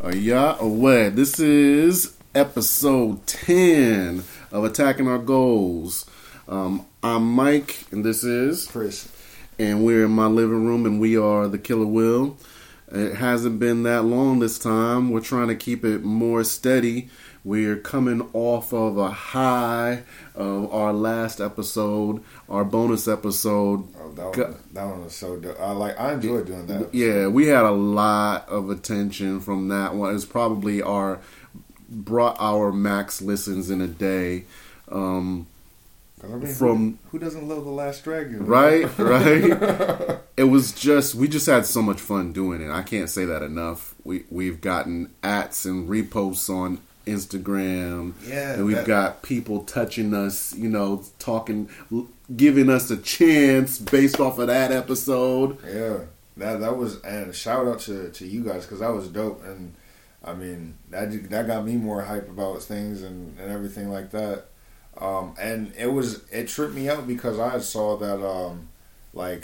Are y'all aware? This is episode 10 of Attacking Our Goals. I'm Mike, and this is Chris. And we're in my living room, and we are the Killer Will. It hasn't been that long this time. We're trying to keep it more steady. We're coming off of a high of our last episode, our bonus episode. Oh, that one was so dope. I enjoyed doing that episode. Yeah, we had a lot of attention from that one. It's probably brought our max listens in a day. Who doesn't love The Last Dragon? Right. We just had so much fun doing it. I can't say that enough. We've gotten ats and reposts on Instagram, and we've got people touching us, talking, giving us a chance based off of that episode. Yeah, that was, and shout out to you guys, because that was dope, and I mean that got me more hype about things and everything like that. And it tripped me out because I saw that I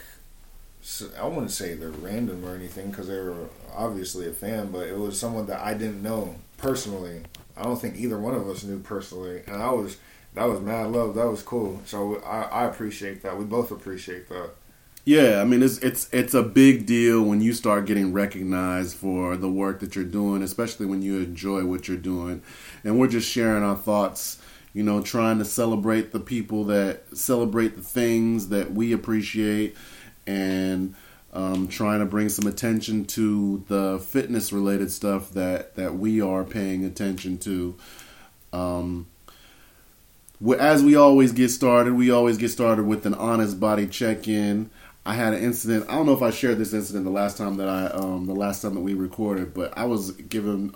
wouldn't say they're random or anything because they were obviously a fan, but it was someone that I didn't know personally. I don't think either one of us knew personally, and that was mad love. That was cool. So I appreciate that. We both appreciate that. Yeah, I mean it's a big deal when you start getting recognized for the work that you're doing, especially when you enjoy what you're doing. And we're just sharing our thoughts, trying to celebrate the people that celebrate the things that we appreciate, and trying to bring some attention to the fitness-related stuff that we are paying attention to. As we always get started, with an honest body check-in. I had an incident. I don't know if I shared this incident the last time that we recorded, but I was giving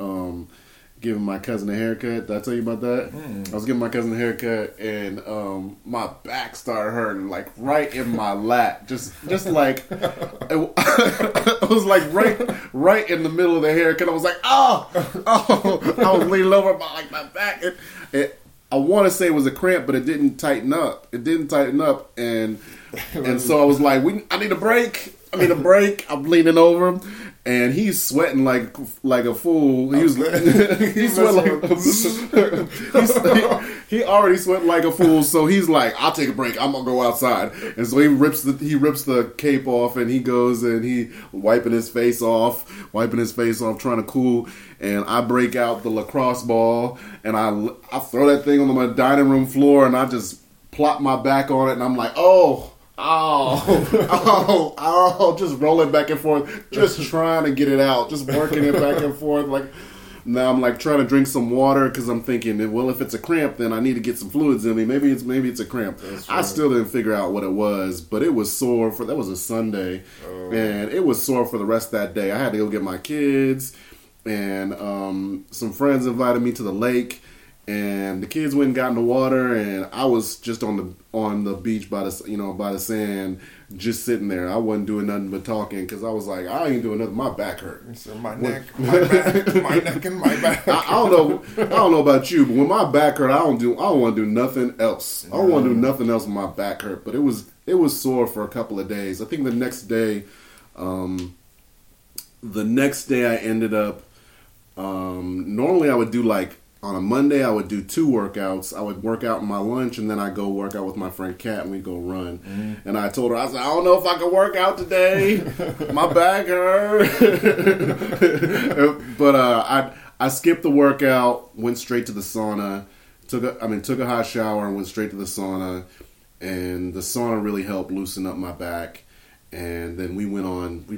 my cousin a haircut. Did I tell you about that? Mm. I was giving my cousin a haircut, and my back started hurting, like right in my lap. Just like it was like right in the middle of the haircut. I was like, oh! I was leaning over, my back. I want to say it was a cramp, but it didn't tighten up. And so I was like, I need a break. I'm leaning over. And he's sweating like a fool. He already sweating like a fool. So he's like, I'll take a break. I'm gonna go outside. And so he rips the cape off, and he goes and he wiping his face off, trying to cool. And I break out the lacrosse ball, and I throw that thing on my dining room floor, and I just plop my back on it, and I'm like, oh, just rolling back and forth, just trying to get it out, just working it back and forth. Like, now I'm like trying to drink some water because I'm thinking, well, if it's a cramp, then I need to get some fluids in me. Maybe it's a cramp. Right. I still didn't figure out what it was, but it was sore for, that was a Sunday, and it was sore for the rest of that day. I had to go get my kids, and some friends invited me to the lake. And the kids went and got in the water, and I was just on the beach by the sand, just sitting there. I wasn't doing nothing but talking because I was like, I ain't doing nothing. My back hurt. So my neck, and my back. I don't know about you, but when my back hurt, I don't want to do nothing else. I don't want to do nothing else when my back hurt. But it was sore for a couple of days. I think the next day I ended up. Normally I would do on a Monday, I would do 2 workouts. I would work out in my lunch, and then I go work out with my friend Kat, and we go run. Mm-hmm. And I told her, I said, I don't know if I can work out today. My back hurt. But I skipped the workout, went straight to the sauna, took a hot shower, and went straight to the sauna. And the sauna really helped loosen up my back. And then we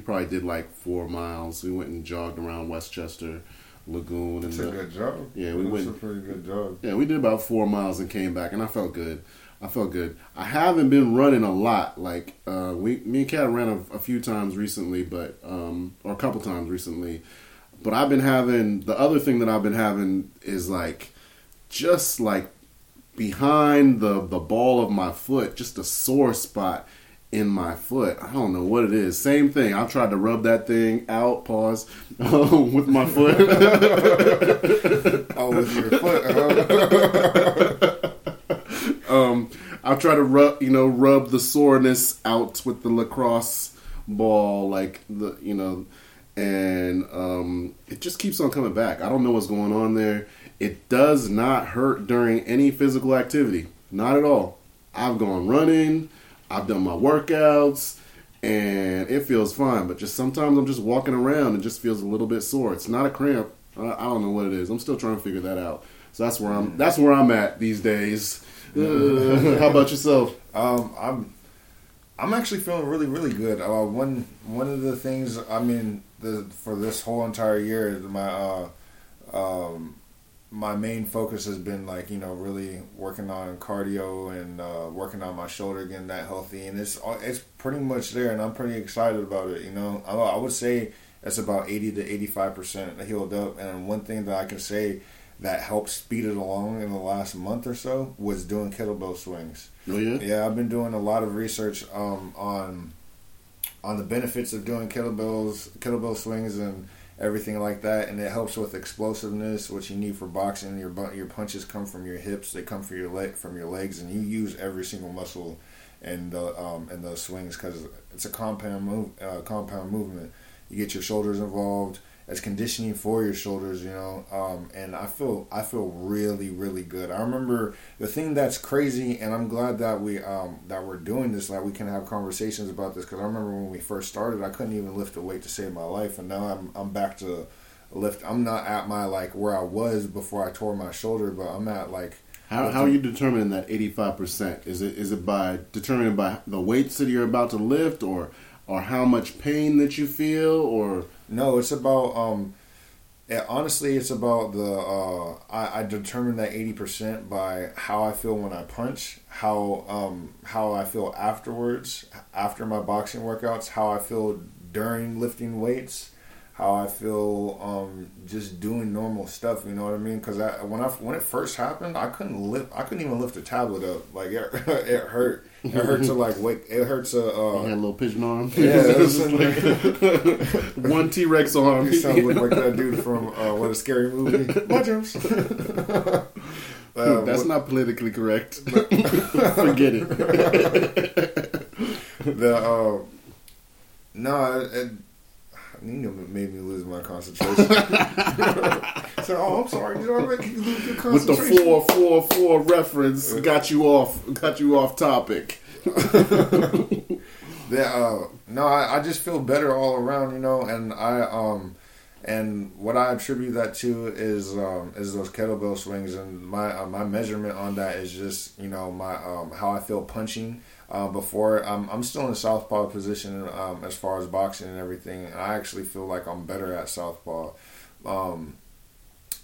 probably did 4 miles. We went and jogged around Westchester Lagoon. It's a good job. Yeah, that's a pretty good job. Yeah, we did about 4 miles and came back, and I felt good. I haven't been running a lot. Me and Kat ran a few times recently, but or a couple times recently. But I've been having the other thing that I've been having is behind the ball of my foot, just a sore spot in my foot. I don't know what it is. Same thing. I tried to rub that thing out, with my foot. Oh, with your foot. I tried to rub the soreness out with the lacrosse ball, and it just keeps on coming back. I don't know what's going on there. It does not hurt during any physical activity. Not at all. I've gone running. I've done my workouts. And it feels fine. But just sometimes I'm just walking around and it just feels a little bit sore. It's not a cramp. I don't know what it is. I'm still trying to figure that out. So that's where I'm at these days. How about yourself? I'm actually feeling really, really good. One of the things, I mean, for this whole entire year, my main focus has been, like, you know, really working on cardio and working on my shoulder, getting that healthy, and it's pretty much there, and I'm pretty excited about it. You know, I would say it's about 80 to 85% healed up, and one thing that I can say that helped speed it along in the last month or so was doing kettlebell swings. Oh yeah, yeah. I've been doing a lot of research on the benefits of doing kettlebell swings, and everything like that, and it helps with explosiveness, which you need for boxing. Your punches come from your hips; they come from your legs, and you use every single muscle in those swings because it's a compound movement. You get your shoulders involved. It's conditioning for your shoulders, you know, and I feel really, really good. I remember the thing that's crazy, and I'm glad that we're doing this, like we can have conversations about this, because I remember when we first started, I couldn't even lift a weight to save my life, and now I'm back to lift. I'm not at my, like, where I was before I tore my shoulder, but I'm at, like... How are you determining that 85%? Is it by determining by the weights that you're about to lift, or how much pain that you feel, or... No, it's about, honestly, it's about I determine that 80% by how I feel when I punch, how I feel afterwards, after my boxing workouts, how I feel during lifting weights, how I feel just doing normal stuff, you know what I mean? Because when it first happened, I couldn't even lift a tablet up. Like, it hurt. It hurt to, like, wake. It hurt to... you had a little pigeon arm. Yeah. It was like, one T-Rex arm. It sounded like that dude from, what, a scary movie? My jumps. That's not politically correct. Forget it. You know, it made me lose my concentration. I said, I'm sorry. You know, you lose your concentration. With the 444 reference, got you off topic. I just feel better all around, you know, and I what I attribute that to is those kettlebell swings, and my measurement on that is just, you know, my how I feel punching. Before I'm still in southpaw position as far as boxing and everything, and I actually feel like I'm better at southpaw.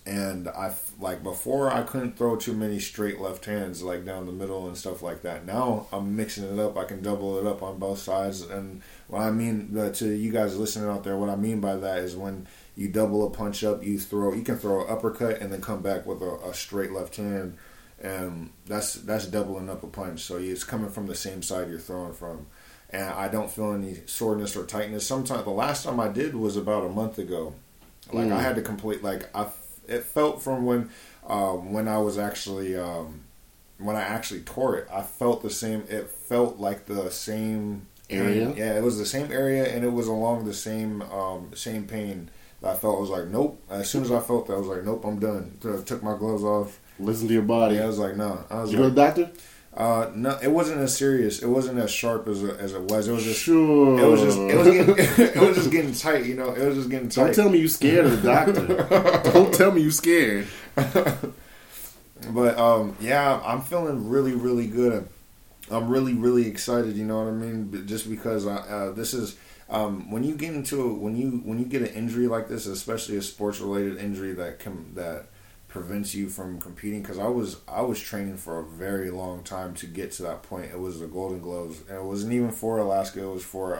And I, like, before I couldn't throw too many straight left hands, like down the middle and stuff like that. Now I'm mixing it up. I can double it up on both sides. And what I mean to you guys listening out there, what I mean by that is when you double a punch up, you can throw an uppercut and then come back with a straight left hand. And that's doubling up a punch. So it's coming from the same side you're throwing from. And I don't feel any soreness or tightness. Sometimes the last time I did was about a month ago. Like, I had to complete, like, it felt from when I was actually, when I actually tore it, I felt the same. It felt like the same area. Yeah, it was the same area, and it was along the same pain that I felt. I was like, nope. As soon as I felt that, I was like, nope, I'm done. So I took my gloves off. Listen to your body. Yeah, I was like, no. Nah. Did you go to the doctor? No, it wasn't as serious. It wasn't as sharp as it was. It was just sure. It was just getting tight. You know, it was just getting tight. Don't tell me you scared of the doctor. Don't tell me you scared. But yeah, I'm feeling really, really good. I'm really, really excited. You know what I mean? Just because this is. When you get when you get an injury like this, especially a sports related injury that prevents you from competing, because I was training for a very long time to get to that point. It was the Golden Gloves, and it wasn't even for Alaska. It was for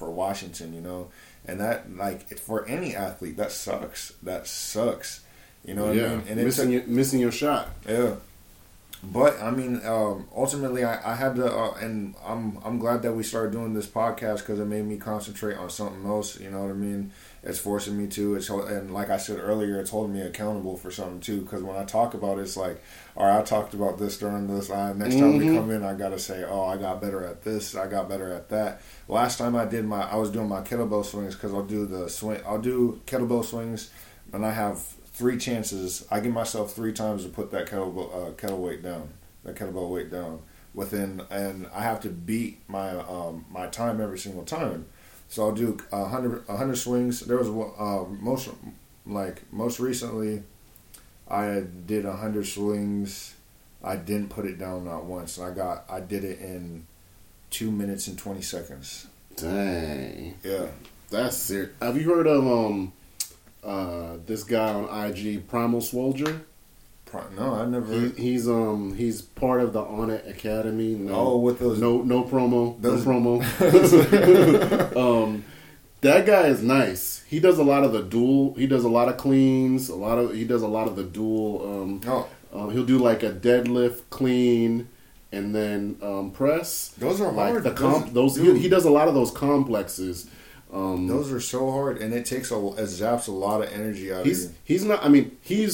Washington, you know. And that, like, for any athlete, that sucks, you know what I mean? And missing your shot. Yeah. But I mean, ultimately, I had to, and I'm glad that we started doing this podcast because it made me concentrate on something else. You know what I mean? It's forcing me to. And like I said earlier, it's holding me accountable for something too. Because when I talk about it, it's like, all right, I talked about this during this. Next time we come in, I gotta say, oh, I got better at this. I got better at that. Last time I was doing my kettlebell swings because I'll do kettlebell swings and I have three chances. I give myself three times to put that kettlebell weight down within, and I have to beat my my time every single time. So I'll do 100 swings. There was most recently, I did 100 swings. I didn't put it down not once. I did it in 2 minutes and 20 seconds. Dang. Yeah, that's it. Have you heard of this guy on IG, Primal Swoledier? No, I never. He's part of the On It Academy. No promo. That guy is nice. He does a lot of the dual. He does a lot of cleans. He does a lot of the dual. He'll do like a deadlift, clean, and then press. Those are like hard. He does a lot of those complexes. Those are so hard, and it zaps a lot of energy out of you. He's not. I mean, he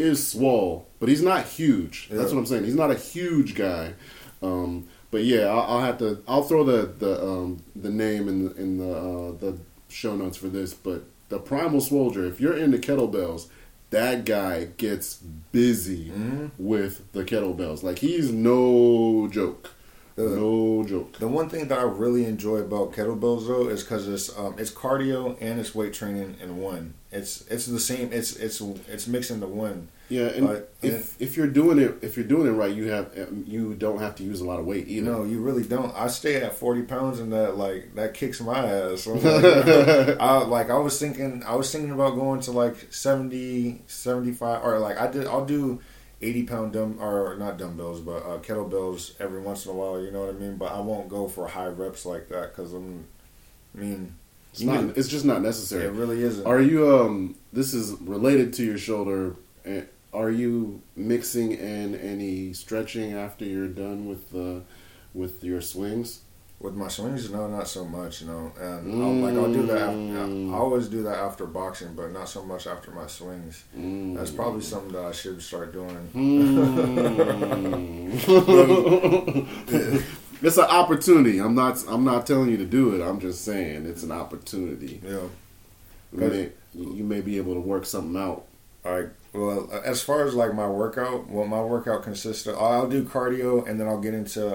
is swole, but he's not huge. Yeah. That's what I'm saying. He's not a huge guy. But yeah, I'll throw the name in the show notes for this. But the Primal Swoledier, if you're into kettlebells, that guy gets busy with the kettlebells. Like, he's no joke. No joke. The one thing that I really enjoy about kettlebells, though, is because it's cardio and it's weight training in one. It's the same. It's mixed into one. Yeah, and if you're doing it right, you don't have to use a lot of weight either. No, you really don't. I stay at 40 pounds, and that kicks my ass. Like, I was thinking about going to 70, 75, or I'll do 80-pound kettlebells every once in a while. You know what I mean? But I won't go for high reps like that because it's just not necessary. It really isn't. Are you this is related to your shoulder. Are you mixing in any stretching after you're done with your swings? With my swings, no, not so much, no. And I'll do that. I always do that after boxing, but not so much after my swings. That's probably something that I should start doing. It's an opportunity. I'm not telling you to do it. I'm just saying it's an opportunity. Yeah, you may be able to work something out. All right. Well, as far as my workout consists of, I'll do cardio, and then I'll get into,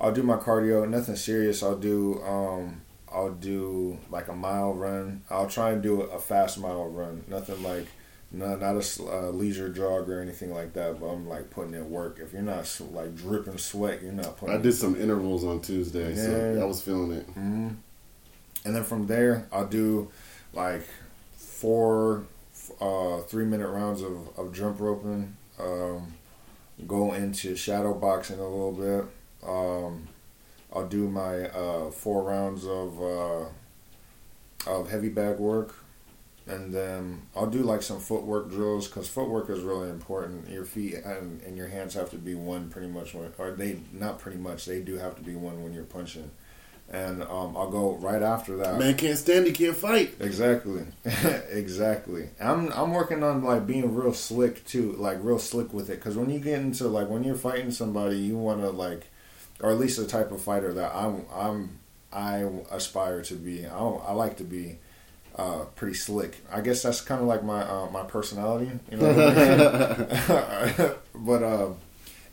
I'll do my cardio, nothing serious. I'll do like a mile run. I'll try and do a fast mile run, nothing like, not a leisure jog or anything like that, but I'm putting in work. If you're not dripping sweat, you're not putting in. I did some intervals on Tuesday, yeah. So I was feeling it. Mm-hmm. And then from there, I'll do 3-minute rounds of jump roping, go into shadow boxing a little bit. I'll do my 4 rounds of heavy bag work, and then I'll do some footwork drills because footwork is really important. Your feet and your hands have to be one pretty much, they do have to be one when you're punching. And I'll go right after that. Man can't stand, he can't fight. Exactly. Exactly. I'm working on being real slick too, real slick with it, because when you get into when you're fighting somebody, you want to or at least the type of fighter that I aspire to be. I like to be pretty slick. I guess that's kind of my personality, you know what I mean? But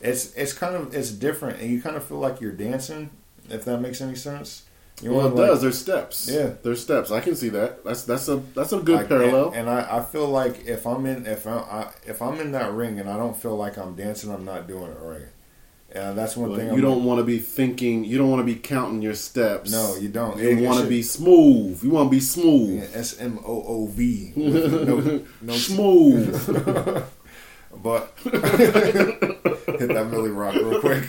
it's different, and you kind of feel like you're dancing. If that makes any sense. It does. There's steps. Yeah. There's steps. I can see that. That's a good parallel. And I feel like if I'm in that ring and I don't feel like I'm dancing, I'm not doing it right. And that's one thing. You don't want to be thinking. You don't want to be counting your steps. No, you don't. You want to be smooth. You want to be smooth. SMOOV. No smooth. But hit that Millie Rock real quick.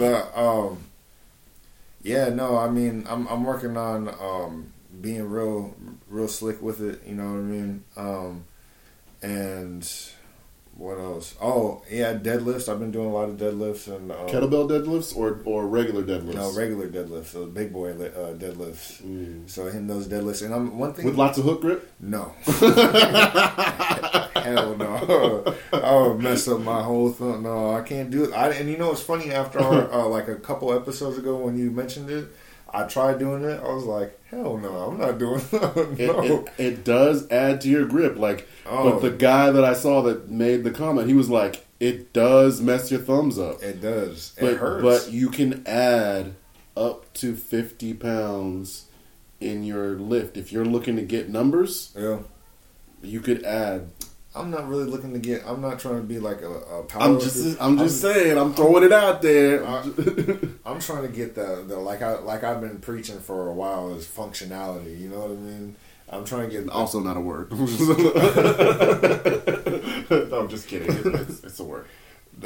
I'm working on being real slick with it, you know what I mean? And what else? Oh, yeah, deadlifts. I've been doing a lot of deadlifts and kettlebell deadlifts or regular deadlifts. No, regular deadlifts. Those big boy deadlifts. Mm. So hitting those deadlifts, and one thing with lots of hook grip. No, hell no. I would mess up my whole thing. No, I can't do it. And you know, it's funny. After our, a couple episodes ago when you mentioned it, I tried doing it. I was like, hell no, I'm not doing that. No. It does add to your grip. But the guy that I saw that made the comment, he was like, it does mess your thumbs up. It does. It hurts. But you can add up to 50 pounds in your lift. If you're looking to get numbers, yeah, you could add. I'm not really looking to get. I'm not trying to be like a power. I'm just saying. I'm throwing it out there. I'm trying to get the I've been preaching for a while is functionality. You know what I mean? I'm trying to get. Also, not a word. No, I'm just kidding. It's a word.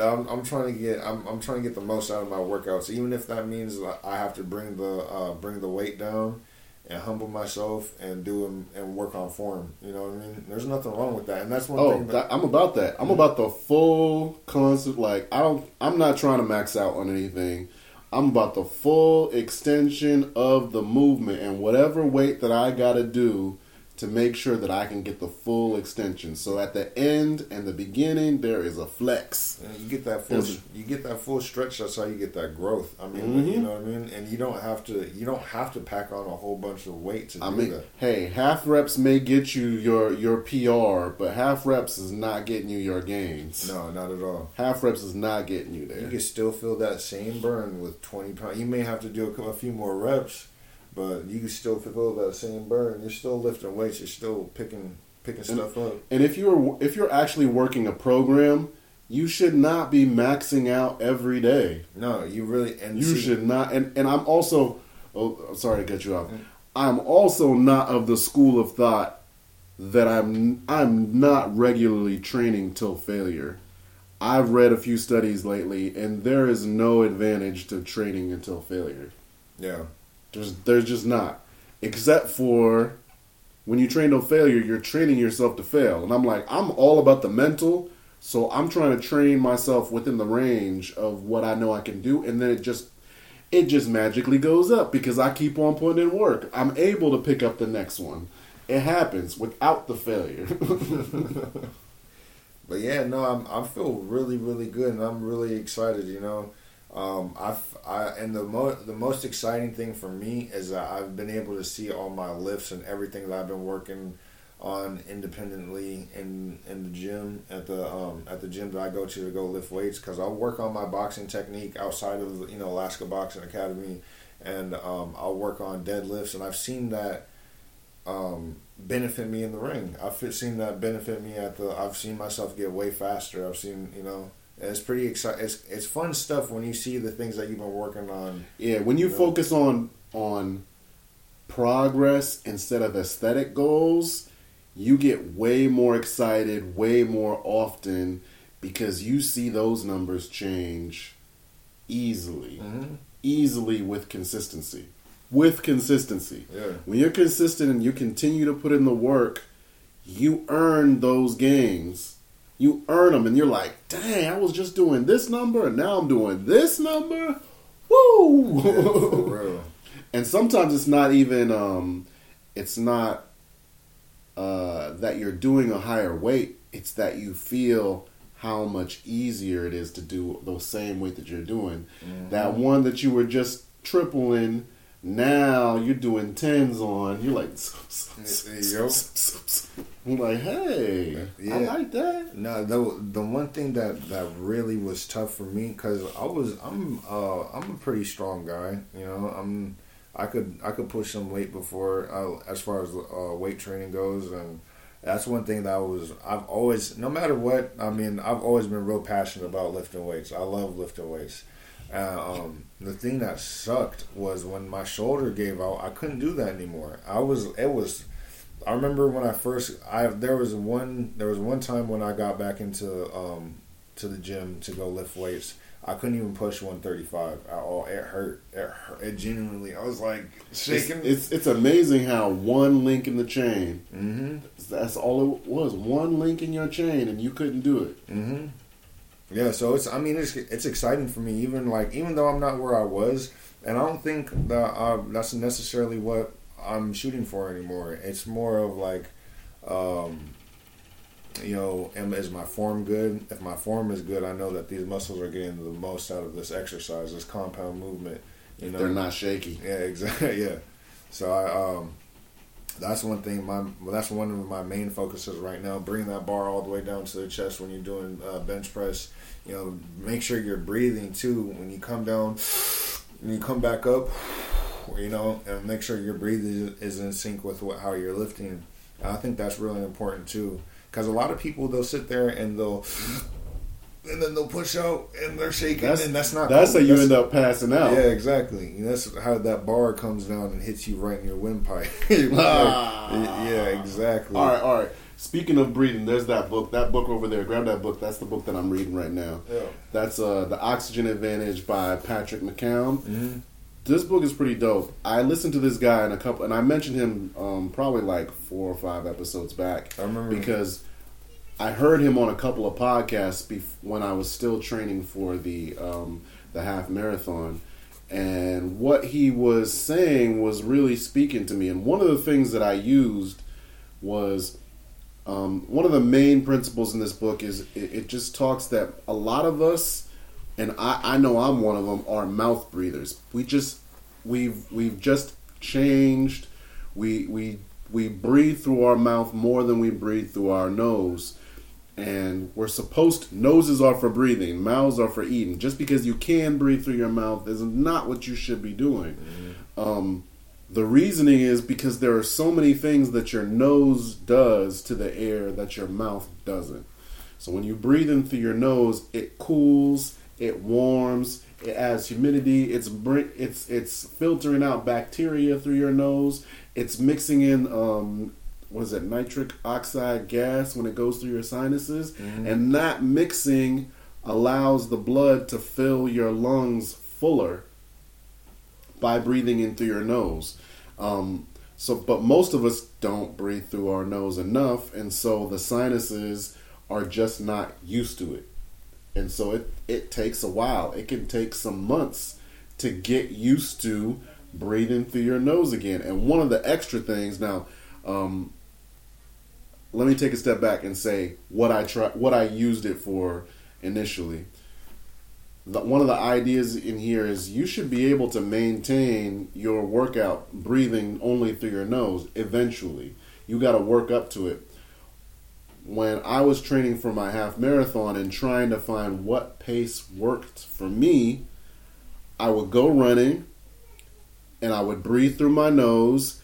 I'm trying to get. I'm trying to get the most out of my workouts, even if that means I have to bring the weight down. And humble myself and do and work on form. You know what I mean? There's nothing wrong with that, and that's one thing. I'm about that. I'm about the full concept. I'm not trying to max out on anything. I'm about the full extension of the movement and whatever weight that I gotta do to make sure that I can get the full extension. So at the end and the beginning, there is a flex. And you get that full stretch. That's how you get that growth. I mean, mm-hmm. You know what I mean. And you don't have to pack on a whole bunch of weight to do that. Hey, half reps may get you your PR, but half reps is not getting you your gains. No, not at all. Half reps is not getting you there. You can still feel that same burn with 20 pounds. You may have to do a few more reps. But you can still feel that same burn. You're still lifting weights. You're still picking stuff up. And if you're actually working a program, you should not be maxing out every day. No, you really. And you should not. And I'm also. Oh, sorry to cut you off. I'm also not of the school of thought that I'm not regularly training till failure. I've read a few studies lately, and there is no advantage to training until failure. Yeah. There's just not. Except for when you train no failure, you're training yourself to fail. And I'm like, I'm all about the mental, so I'm trying to train myself within the range of what I know I can do. And then it just magically goes up because I keep on putting in work. I'm able to pick up the next one. It happens without the failure. But yeah, no, I feel really, really good, and I'm really excited, you know. The most exciting thing for me is that I've been able to see all my lifts and everything that I've been working on independently in the gym at the gym that I go to go lift weights, because I'll work on my boxing technique outside of Alaska Boxing Academy, and I'll work on deadlifts, and I've seen that benefit me in the ring. I've seen that benefit me I've seen myself get way faster. I've seen And it's pretty exciting. It's fun stuff when you see the things that you've been working on. Yeah, when you focus on progress instead of aesthetic goals, you get way more excited, way more often, because you see those numbers change easily. Mm-hmm. Easily with consistency. Yeah. When you're consistent and you continue to put in the work, you earn those gains. You earn them, and you're like, dang, I was just doing this number, and now I'm doing this number? Woo! Yeah, for real. And sometimes it's not even, that you're doing a higher weight. It's that you feel how much easier it is to do the same weight that you're doing. Mm-hmm. That one that you were just tripling, now you're doing tens on. You're like, I'm like, hey, yeah. I like that. No, the one thing that really was tough for me, because I'm a pretty strong guy. You know, I could push some weight as far as weight training goes, and that's one thing that I've always been real passionate about lifting weights. I love lifting weights. The thing that sucked was when my shoulder gave out. I couldn't do that anymore. I remember when I first, there was one time when I got back into to the gym to go lift weights. I couldn't even push 135 at all. It hurt. It genuinely. I was like shaking. It's amazing how one link in the chain. Mm-hmm. That's all it was. One link in your chain, and you couldn't do it. Mm-hmm. Yeah. So it's exciting for me. Even though I'm not where I was, and I don't think that that's necessarily what I'm shooting for anymore. It's more of like, is my form good? If my form is good, I know that these muscles are getting the most out of this exercise, this compound movement. You know? They're not shaky. Yeah, exactly. Yeah. So I, that's one thing. That's one of my main focuses right now. Bring that bar all the way down to the chest when you're doing bench press. You know, make sure you're breathing too when you come down. When you come back up, you know, and make sure your breathing is in sync with how you're lifting. I think that's really important too, because a lot of people, they'll sit there and they'll. And then they'll push out, and they're shaking, and that's not. That's cool. How you end up passing out. Yeah, exactly. And that's how that bar comes down and hits you right in your windpipe. Yeah, exactly. All right. Speaking of breathing, there's that book over there. Grab that book. That's the book that I'm reading right now. Yeah. That's The Oxygen Advantage by Patrick McKeown. Mm-hmm. This book is pretty dope. I listened to this guy and I mentioned him probably like 4 or 5 episodes back. I remember because. I heard him on a couple of podcasts when I was still training for the half marathon, and what he was saying was really speaking to me. And one of the things that I used was one of the main principles in this book is it just talks that a lot of us, and I know I'm one of them, are mouth breathers. We've just changed. We breathe through our mouth more than we breathe through our nose. And we're supposed to, noses are for breathing, mouths are for eating. Just because you can breathe through your mouth is not what you should be doing. Mm-hmm. The reasoning is because there are so many things that your nose does to the air that your mouth doesn't. So when you breathe in through your nose, it cools, it warms, it adds humidity, it's filtering out bacteria through your nose, it's mixing in... nitric oxide gas when it goes through your sinuses, mm-hmm. and that mixing allows the blood to fill your lungs fuller by breathing in through your nose. But most of us don't breathe through our nose enough, and so the sinuses are just not used to it. And so it takes a while. It can take some months to get used to breathing through your nose again. And one of the extra things now, let me take a step back and say what I used it for initially. One of the ideas in here is you should be able to maintain your workout breathing only through your nose eventually. You got to work up to it. When I was training for my half marathon and trying to find what pace worked for me, I would go running and I would breathe through my nose.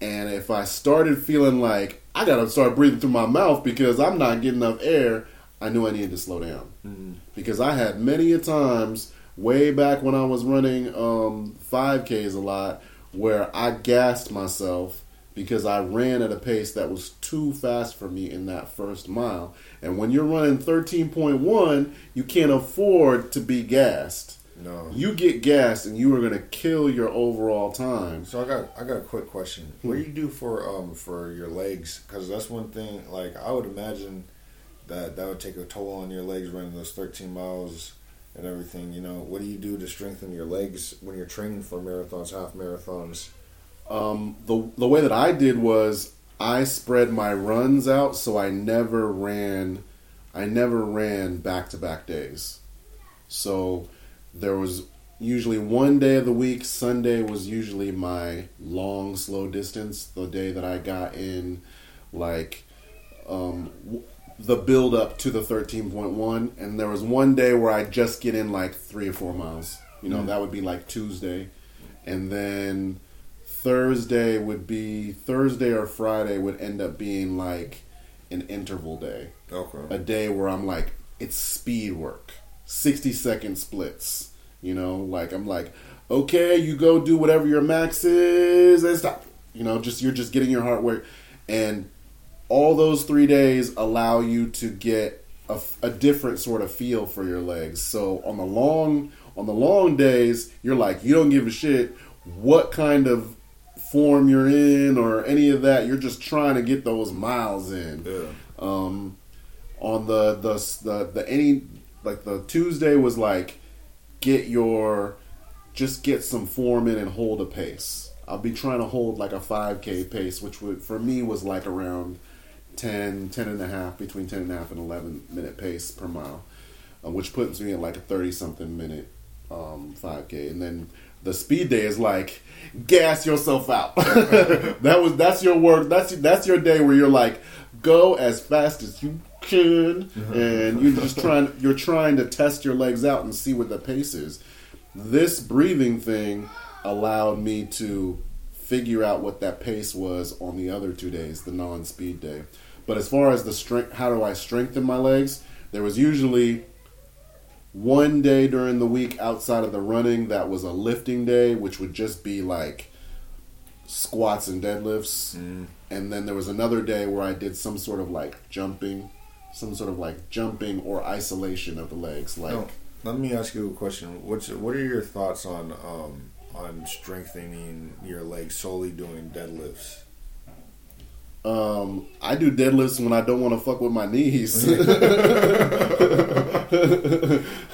And if I started feeling like I got to start breathing through my mouth because I'm not getting enough air, I knew I needed to slow down. Mm-hmm. Because I had many a times way back when I was running 5Ks a lot where I gassed myself because I ran at a pace that was too fast for me in that first mile. And when you're running 13.1, you can't afford to be gassed. No. You get gassed and you are gonna kill your overall time. So I got a quick question. What do you do for your legs? Because that's one thing. Like I would imagine that would take a toll on your legs running those 13 miles and everything. You know, what do you do to strengthen your legs when you're training for marathons, half marathons? The way that I did was I spread my runs out, so I never ran back-to-back days. So. There was usually one day of the week. Sunday was usually my long, slow distance. The day that I got in, like, the build up to the 13.1. And there was one day where I just get in like 3 or 4 miles. You know, that would be like Tuesday. And then Thursday or Friday would end up being like an interval day. Okay. A day where I'm like, it's speed work. 60-second splits, you know, like I'm like, okay, you go do whatever your max is and stop. You know, you're just getting your heart work, and all those 3 days allow you to get a different sort of feel for your legs. So on the long days, you're like, you don't give a shit what kind of form you're in or any of that. You're just trying to get those miles in. Yeah. On the any. Like the Tuesday was like, get some form in and hold a pace. I'll be trying to hold like a 5K pace, which would for me was like around 10 and a half and 11 minute pace per mile, which puts me at like a 30 something minute 5K. And then The speed day is like, gas yourself out. That's your work. That's your day where you're like, go as fast as you can, and you're trying to test your legs out and see what the pace is. This breathing thing allowed me to figure out what that pace was on the other 2 days, the non-speed day. But as far as the strength, how do I strengthen my legs? There was usually one day during the week outside of the running that was a lifting day, which would just be like squats and deadlifts. Mm. And then there was another day where I did some sort of like jumping, or isolation of the legs. Like, no, let me ask you a question. What are your thoughts on strengthening your legs solely doing deadlifts? I do deadlifts when I don't want to fuck with my knees.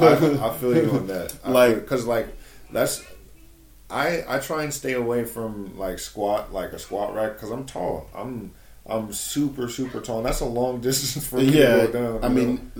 I feel you on that. I try and stay away from a squat rack because I'm tall. I'm super, super tall. And that's a long distance for me to go down. I mean,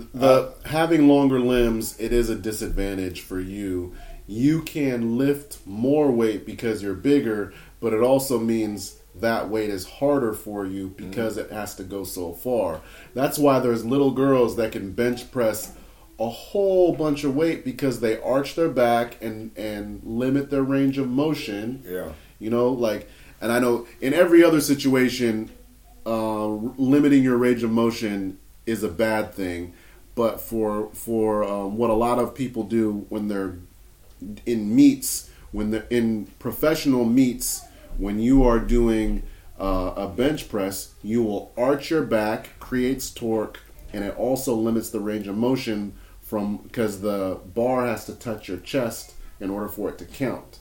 having longer limbs, it is a disadvantage for you. You can lift more weight because you're bigger, but it also means that weight is harder for you because it has to go so far. That's why there's little girls that can bench press a whole bunch of weight because they arch their back and limit their range of motion. Yeah. You know, like, and I know in every other situation, limiting your range of motion is a bad thing. But for what a lot of people do when they're in meets, when they're in professional meets, when you are doing a bench press, you will arch your back, creates torque, and it also limits the range of motion because the bar has to touch your chest in order for it to count.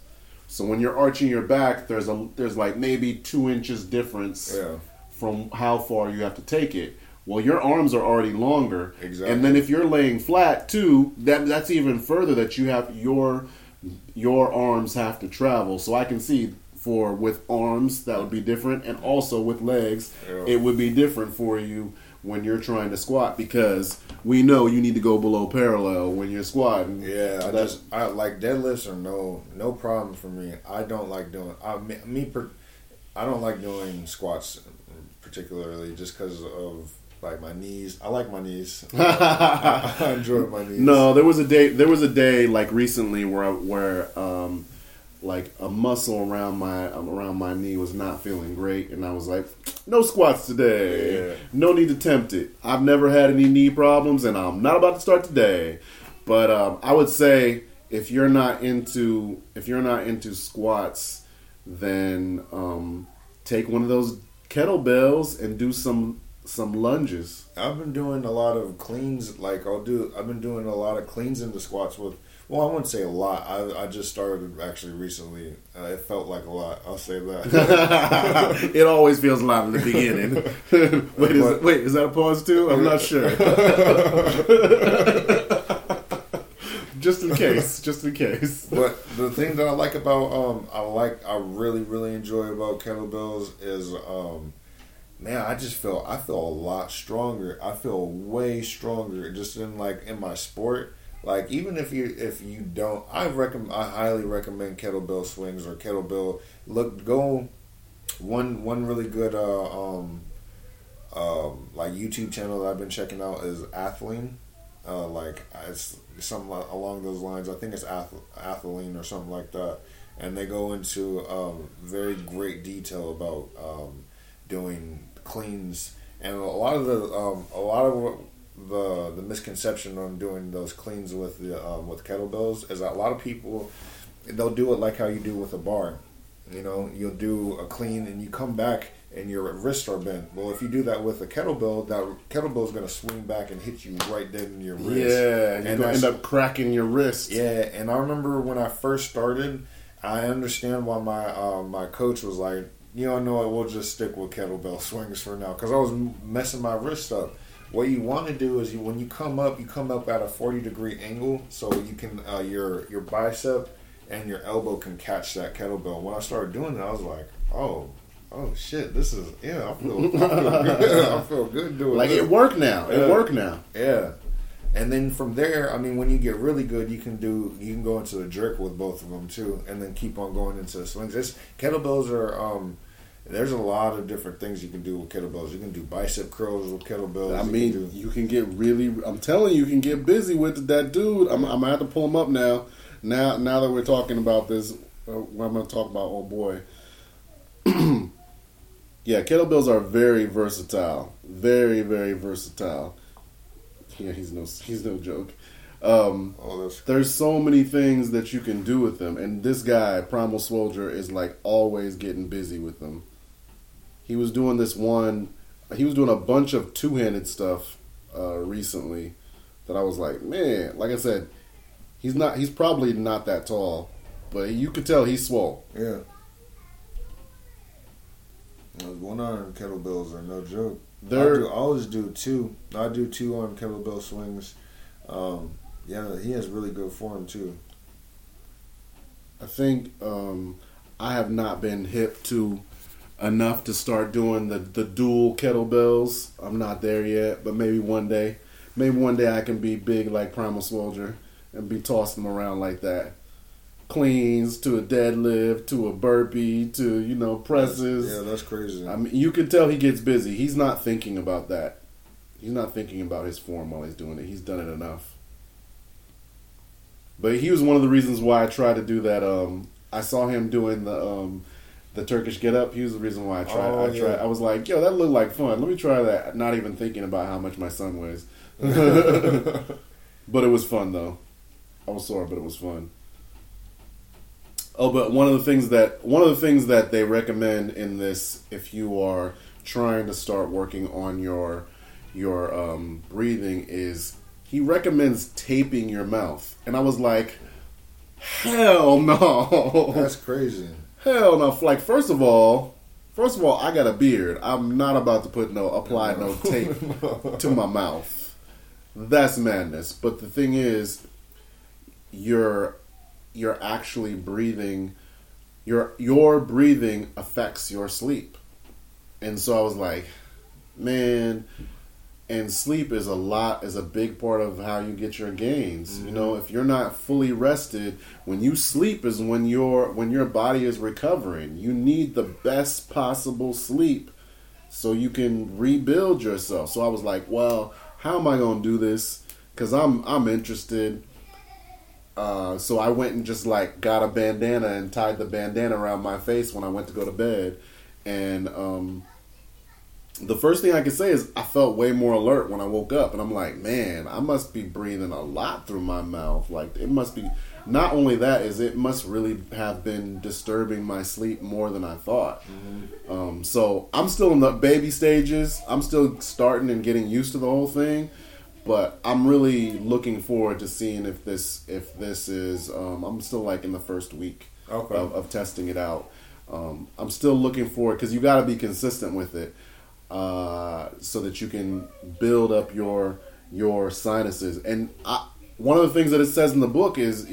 So when you're arching your back, there's like maybe 2 inches difference from how far you have to take it. Well, your arms are already longer, exactly. And then if you're laying flat too, that's even further that you have your arms have to travel. So I can see with arms that would be different, and also with legs, it would be different for you when you're trying to squat because we know you need to go below parallel when you're squatting. Yeah, I like deadlifts are no problem for me. I don't like doing I don't like doing squats particularly just because of my knees. I like my knees. I enjoy my knees. No, there was a day like recently where a muscle around my knee was not feeling great, and I was like, no squats today. Yeah. No need to tempt it. I've never had any knee problems, and I'm not about to start today. But I would say if you're not into squats, then take one of those kettlebells and do some lunges. I've been doing a lot of cleans. I've been doing a lot of cleans into squats with. Well, I wouldn't say a lot. I just started actually recently. It felt like a lot. I'll say that. It always feels a lot in the beginning. Wait, is that a pause too? I'm not sure. Just in case. But the thing that I like about I really, really enjoy about kettlebells is I feel a lot stronger. I feel way stronger just in my sport. Even if you don't, I highly recommend kettlebell swings or kettlebell. One really good YouTube channel that I've been checking out is Athlean. It's something along those lines. I think it's Athlean or something like that. And they go into very great detail about doing cleans, and a lot of the misconception on doing those cleans with the with kettlebells is that a lot of people, they'll do it like how you do with a bar. You know, you'll do a clean and you come back and your wrists are bent. Well, if you do that with a kettlebell, that kettlebell is going to swing back and hit you right dead in your wrist. Yeah, and you're going to end up cracking your wrist. Yeah, and I remember when I first started, I understand why my coach was like, we'll just stick with kettlebell swings for now, because I was messing my wrist up. What you want to do is when you come up at a 40-degree angle, so you can your bicep and your elbow can catch that kettlebell. When I started doing that, I was like, oh shit, this is I feel good doing it. It worked now. Yeah. And then from there, I mean, when you get really good, you can go into a jerk with both of them too, and then keep on going into the swings. Kettlebells are there's a lot of different things you can do with kettlebells. You can do bicep curls with kettlebells. I mean, you can get really. I'm telling you, you can get busy with that dude. I'm gonna have to pull him up now. Now that we're talking about this, what I'm gonna talk about, oh boy. Yeah, kettlebells are very versatile. Very, very versatile. Yeah, he's no joke. There's so many things that you can do with them, and this guy, Primal Swoledier, is like always getting busy with them. He was doing a bunch of two-handed stuff recently that I was like, man, like I said, he's probably not that tall, but you could tell he's swole. Yeah. Those one-arm kettlebells are no joke. I do two-arm kettlebell swings. Yeah, he has really good form too. I think I have not been hip to enough to start doing the dual kettlebells. I'm not there yet, but maybe one day. Maybe one day I can be big like Primal Swoledier and be tossing them around like that. Cleans to a deadlift to a burpee to presses. Yeah, that's crazy. I mean, you can tell he gets busy. He's not thinking about that. He's not thinking about his form while he's doing it. He's done it enough. But he was one of the reasons why I tried to do that. I saw him doing the Turkish get up. He was the reason why I tried. I was like, yo, that looked like fun. Let me try that. Not even thinking about how much my son weighs. But it was fun though. I was sore, but it was fun. Oh, but one of the things that they recommend in this, if you are trying to start working on your breathing, is he recommends taping your mouth. And I was like, hell no. That's crazy. Hell no. Like, first of all, I got a beard. I'm not about to apply tape to my mouth. That's madness. But the thing is, you're actually breathing, your breathing affects your sleep. And so I was like, man, and sleep is a big part of how you get your gains. Mm-hmm. If you're not fully rested, when you sleep is when your body is recovering. You need the best possible sleep so you can rebuild yourself. So I was like, well, how am I going to do this? Because I'm interested. So I went and just got a bandana and tied the bandana around my face when I went to go to bed. And the first thing I can say is I felt way more alert when I woke up. And I'm like, man, I must be breathing a lot through my mouth. Like, it must be, not only that, is it must really have been disturbing my sleep more than I thought. Mm-hmm. So I'm still in the baby stages. I'm still starting and getting used to the whole thing. But I'm really looking forward to seeing if this is. I'm still in the first week of testing it out. I'm still looking forward because you got to be consistent with it, so that you can build up your sinuses. And one of the things that it says in the book is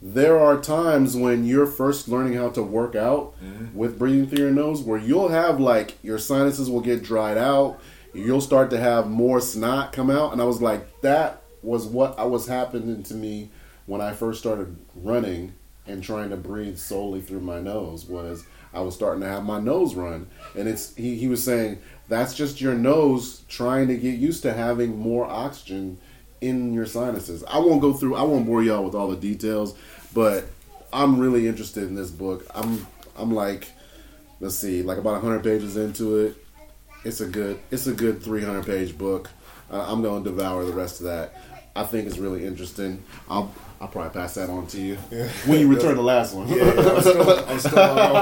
there are times when you're first learning how to work out with breathing through your nose where you'll have your sinuses will get dried out. You'll start to have more snot come out. And I was like, that was what was happening to me when I first started running and trying to breathe solely through my nose, was I was starting to have my nose run. And it's he was saying, that's just your nose trying to get used to having more oxygen in your sinuses. I won't bore y'all with all the details, but I'm really interested in this book. I'm let's see, about 100 pages into it. It's a good 300-page book. I'm going to devour the rest of that. I think it's really interesting. I'll probably pass that on to you when you return the last one. Yeah, I'm still on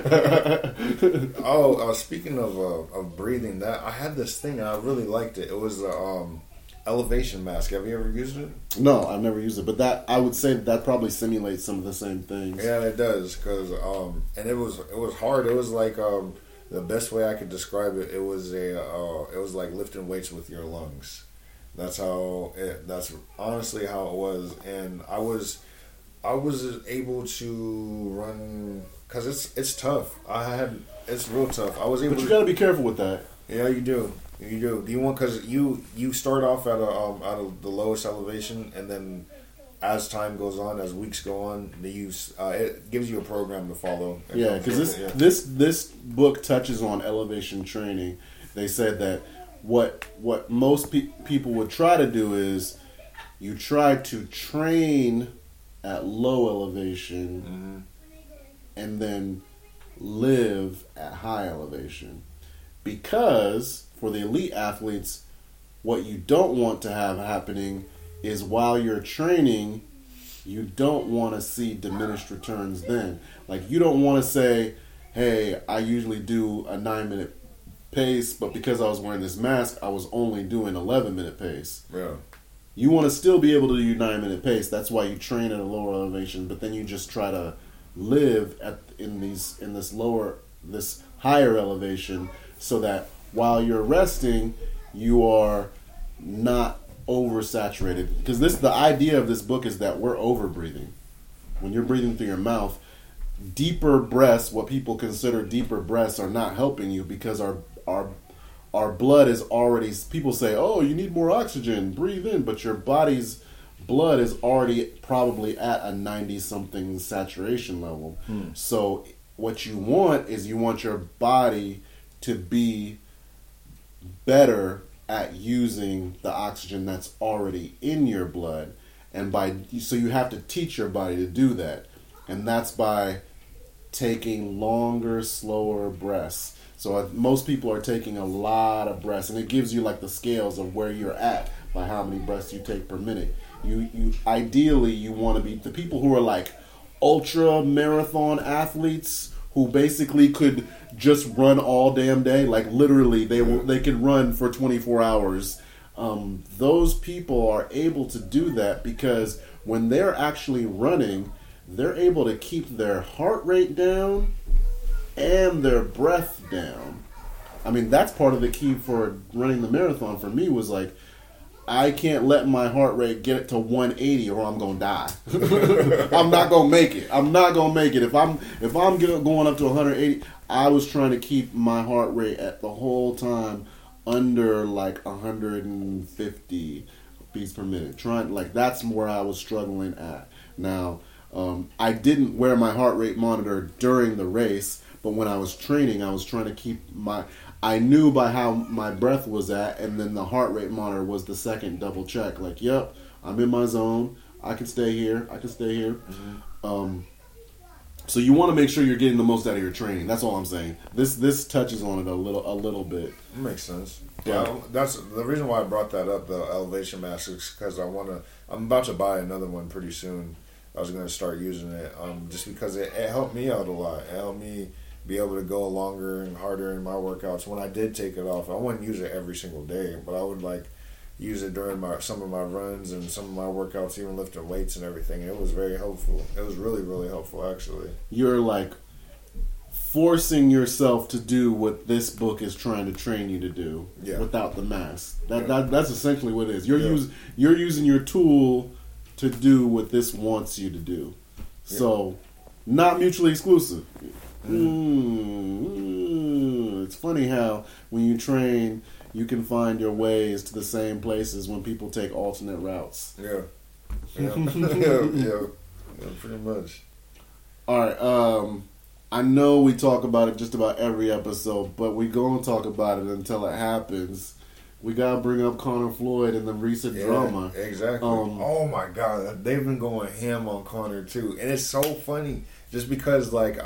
that one too. Speaking of breathing, that I had this thing and I really liked it. It was the elevation mask. Have you ever used it? No, I've never used it, but that I would say that probably simulates some of the same things. Yeah, it does. Cause and it was hard. It was the best way I could describe it, it was like lifting weights with your lungs. That's honestly how it was. And I was able to run, cause it's tough. It's real tough. But you gotta be careful with that. Yeah, you do. You do. Do you want, because you start off at out of the lowest elevation, and then as time goes on, as weeks go on, it gives you a program to follow. Yeah, because this book touches on elevation training. They said that what most people would try to do is you try to train at low elevation, mm-hmm. and then live at high elevation. Because for the elite athletes, what you don't want to have happening is while you're training, you don't want to see diminished returns then. Like, you don't want to say, hey, I usually do a 9-minute pace, but because I was wearing this mask, I was only doing 11-minute pace. Yeah. You want to still be able to do your 9-minute pace. That's why you train at a lower elevation, but then you just try to live in this higher elevation so that while you're resting, you are not oversaturated. Because the idea of this book is that we're overbreathing. When you're breathing through your mouth, deeper breaths, what people consider deeper breaths, are not helping you because our blood is already, people say, oh, you need more oxygen, breathe in, but your body's blood is already probably at a 90-something saturation level. Hmm. So what you want is you want your body to be better at using the oxygen that's already in your blood, and so you have to teach your body to do that, and that's by taking longer, slower breaths. So most people are taking a lot of breaths, and it gives you like the scales of where you're at by how many breaths you take per minute. You ideally, you want to be the people who are like ultra marathon athletes who basically could just run all damn day. Like literally, they can run for 24 hours. Those people are able to do that because when they're actually running, they're able to keep their heart rate down and their breath down. I mean, that's part of the key for running the marathon for me was like, I can't let my heart rate get it to 180 or I'm gonna die. I'm not gonna make it. I'm not gonna make it. If I'm going up to 180, I was trying to keep my heart rate at the whole time under like 150 beats per minute. That's where I was struggling at. Now, I didn't wear my heart rate monitor during the race, but when I was training, I was trying to keep I knew by how my breath was at, and then the heart rate monitor was the second double check. Like, yep, I'm in my zone. I can stay here. Mm-hmm. So you want to make sure you're getting the most out of your training. That's all I'm saying. This touches on it a little bit. It makes sense. Yeah, that's the reason why I brought that up, the elevation mask, is because I'm about to buy another one pretty soon. I was going to start using it just because it helped me out a lot. It helped me be able to go longer and harder in my workouts. When I did take it off, I wouldn't use it every single day, but I would like use it during some of my runs and some of my workouts, even lifting weights and everything. It was very helpful. It was really, really helpful, actually. You're like forcing yourself to do what this book is trying to train you to do without the mask. That's essentially what it is. You're using your tool to do what this wants you to do. Yeah. So, not mutually exclusive. It's funny how when you train, you can find your ways to the same places when people take alternate routes. Yeah, pretty much. All right, I know we talk about it just about every episode, but we're going to talk about it until it happens. We got to bring up Conor Floyd and the recent drama. Exactly. Oh, my God. They've been going ham on Conor, too. And it's so funny just because, like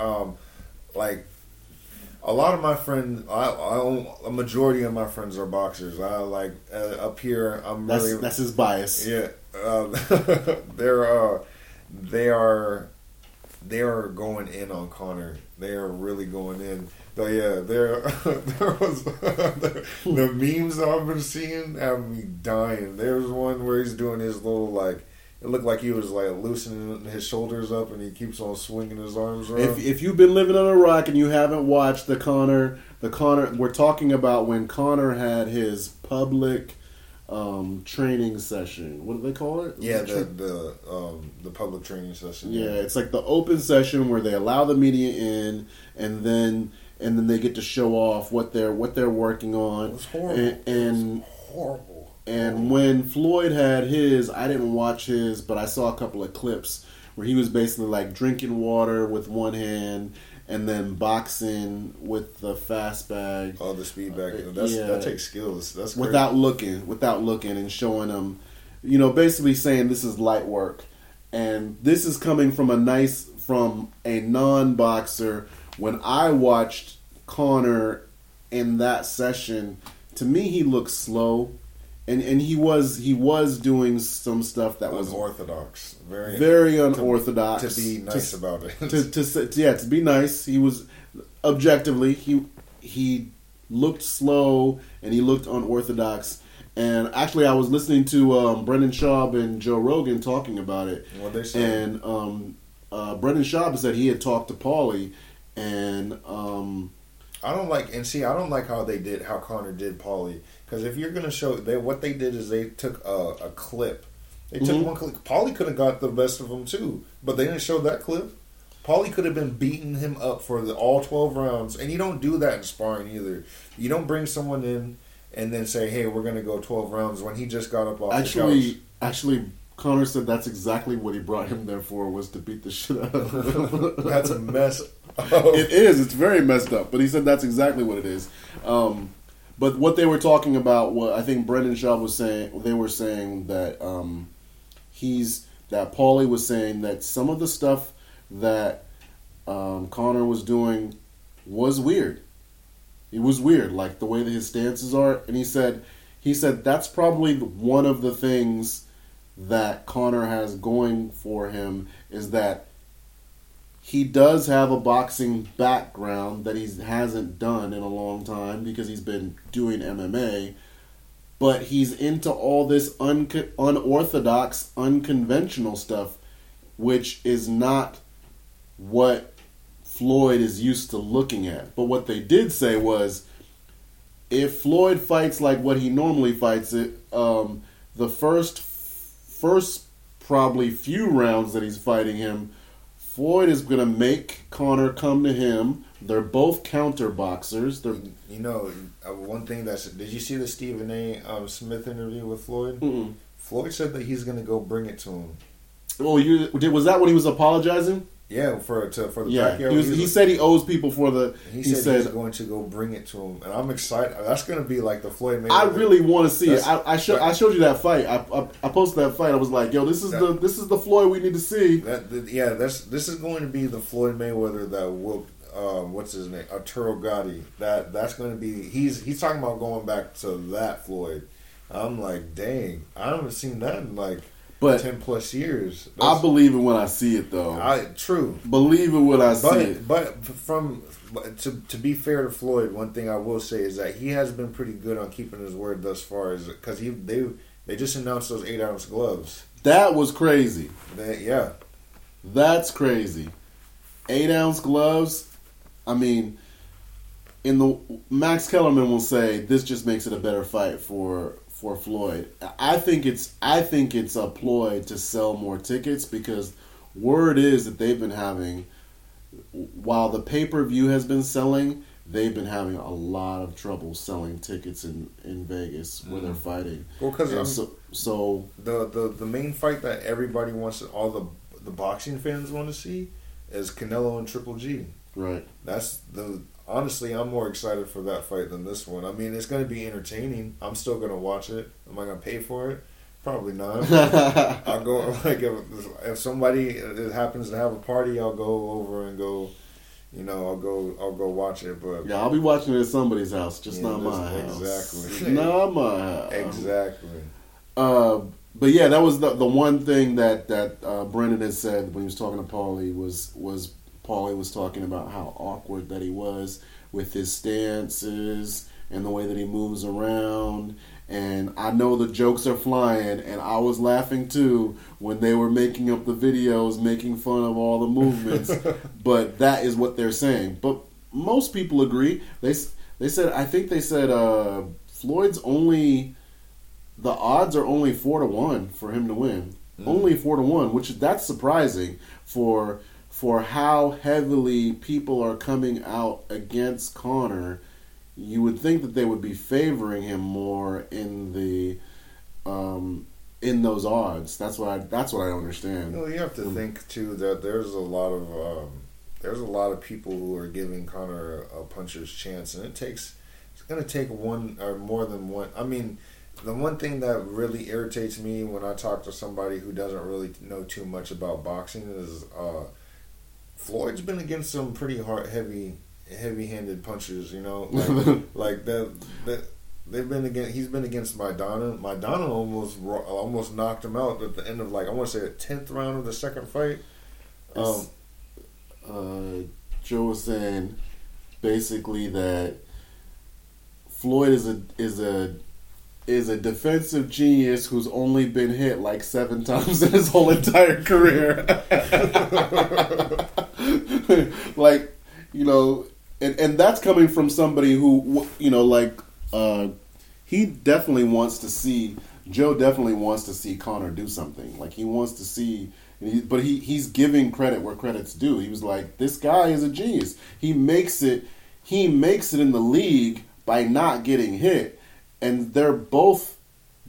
a lot of my friends, a majority of my friends are boxers. Up here, that's his bias. Yeah, they are going in on Conor. They are really going in. So yeah, there was the memes that I've been seeing have me dying. There's one where he's doing his little like. It looked like he was, like, loosening his shoulders up, and he keeps on swinging his arms around. If you've been living under a rock and you haven't watched the Conor, we're talking about when Conor had his public training session. What do they call it? Yeah, the public training session. Yeah, it's like the open session where they allow the media in, and then and then they get to show off what they're working on. It was horrible. And it was horrible. And when Floyd had his, I didn't watch his, but I saw a couple of clips where he was basically like drinking water with one hand and then boxing with the fast bag. Oh, the speed bag. That takes skills. That's great. Without looking and showing them, you know, basically saying this is light work. And this is coming from a non-boxer. When I watched Conor in that session, to me he looked slow, and he was doing some stuff that was unorthodox, very, very unorthodox. To be nice about it, to be nice. He was objectively he looked slow and he looked unorthodox. And actually, I was listening to Brendan Schaub and Joe Rogan talking about it. What they said. And Brendan Schaub said he had talked to Paulie, and I don't like how Conor did Paulie, because if you're gonna show what they did is they took a clip. They took one clip. Paulie could have got the best of him too, but they didn't show that clip. Paulie could have been beating him up for all 12 rounds, and you don't do that in sparring either. You don't bring someone in and then say, "Hey, we're gonna go 12 rounds," when he just got up off the couch. Actually, Conor said that's exactly what he brought him there for, was to beat the shit out of him. That's a mess up. It is. It's very messed up. But he said that's exactly what it is. But what they were talking about, I think Brendan Schaub was saying, they were saying that that Paulie was saying that some of the stuff that Conor was doing was weird. It was weird, like the way that his stances are. And he said that's probably one of the things that Conor has going for him, is that he does have a boxing background that he hasn't done in a long time because he's been doing MMA, but he's into all this unorthodox, unconventional stuff, which is not what Floyd is used to looking at. But what they did say was, if Floyd fights like what he normally fights, the first probably few rounds that he's fighting him, Floyd is going to make Conor come to him. They're both counter boxers. You know, one thing did you see the Stephen A. Smith interview with Floyd? Mm-mm. Floyd said that he's going to go bring it to him. Oh, was that when he was apologizing? Yeah, for the backyard. He said he owes people for the... He said he's going to go bring it to him. And I'm excited. That's going to be like the Floyd Mayweather. I really want to see it. I showed you that fight. I posted that fight. I was like, yo, this is the Floyd we need to see. This is going to be the Floyd Mayweather that whooped, what's his name? Arturo Gatti. That's going to be... He's talking about going back to that Floyd. I'm like, dang. I haven't seen that in like... But 10+ years. I believe it when I see it, though. True. Believe it when I see it. But to be fair to Floyd, one thing I will say is that he has been pretty good on keeping his word thus far, because they just announced those 8-ounce gloves. That was crazy. That's crazy. 8-ounce gloves. I mean, Max Kellerman will say this just makes it a better fight for Floyd. I think it's a ploy to sell more tickets, because word is that they've been having, while the pay-per-view has been selling, they've been having a lot of trouble selling tickets in Vegas where they're fighting. Well, because so the main fight that everybody wants to, all the boxing fans want to see, is Canelo and Triple G. Right. Honestly, I'm more excited for that fight than this one. I mean, it's going to be entertaining. I'm still going to watch it. Am I going to pay for it? Probably not. I'll go, like, if somebody happens to have a party, I'll go over and go, you know, I'll go watch it. But yeah, I'll be watching it at somebody's house, just not mine. Exactly. Not mine. Exactly. But yeah, that was the one thing that Brendan had said when he was talking to Paulie was. Paulie was talking about how awkward that he was with his stances and the way that he moves around. And I know the jokes are flying, and I was laughing too when they were making up the videos, making fun of all the movements. But that is what they're saying. But most people agree. They said, I think they said Floyd's only, the odds are only 4-1 for him to win. Only 4-1, which that's surprising for... for how heavily people are coming out against Conor, you would think that they would be favoring him more in the in those odds. That's what I understand. Well, you have to think too that there's a lot of people who are giving Conor a puncher's chance, and it's going to take one or more than one. I mean, the one thing that really irritates me when I talk to somebody who doesn't really know too much about boxing is Floyd's been against some pretty hard, heavy-handed punchers, you know, like that. He's been against Maidana. Maidana almost knocked him out at the end of, like, I want to say the 10th round of the second fight. Joe was saying basically that Floyd is a defensive genius who's only been hit like 7 times in his whole entire career. Like, you know, and that's coming from somebody who, you know, like, he definitely wants to see, Joe definitely wants to see Conor do something. Like, he wants to see, but he's giving credit where credit's due. He was like, this guy is a genius. He makes it in the league by not getting hit. And they're both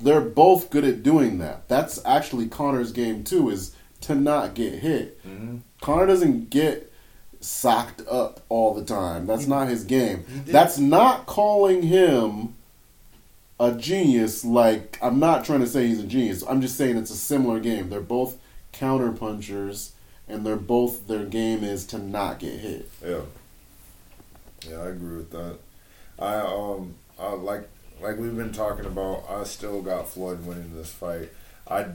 good at doing that. That's actually Conor's game too, is to not get hit. Mm-hmm. Conor doesn't get socked up all the time. That's not his game. That's not calling him a genius. Like, I'm not trying to say he's a genius. I'm just saying it's a similar game. They're both counter punchers, and their game is to not get hit. Yeah. Yeah, I agree with that. I like we've been talking about, I still got Floyd winning this fight. I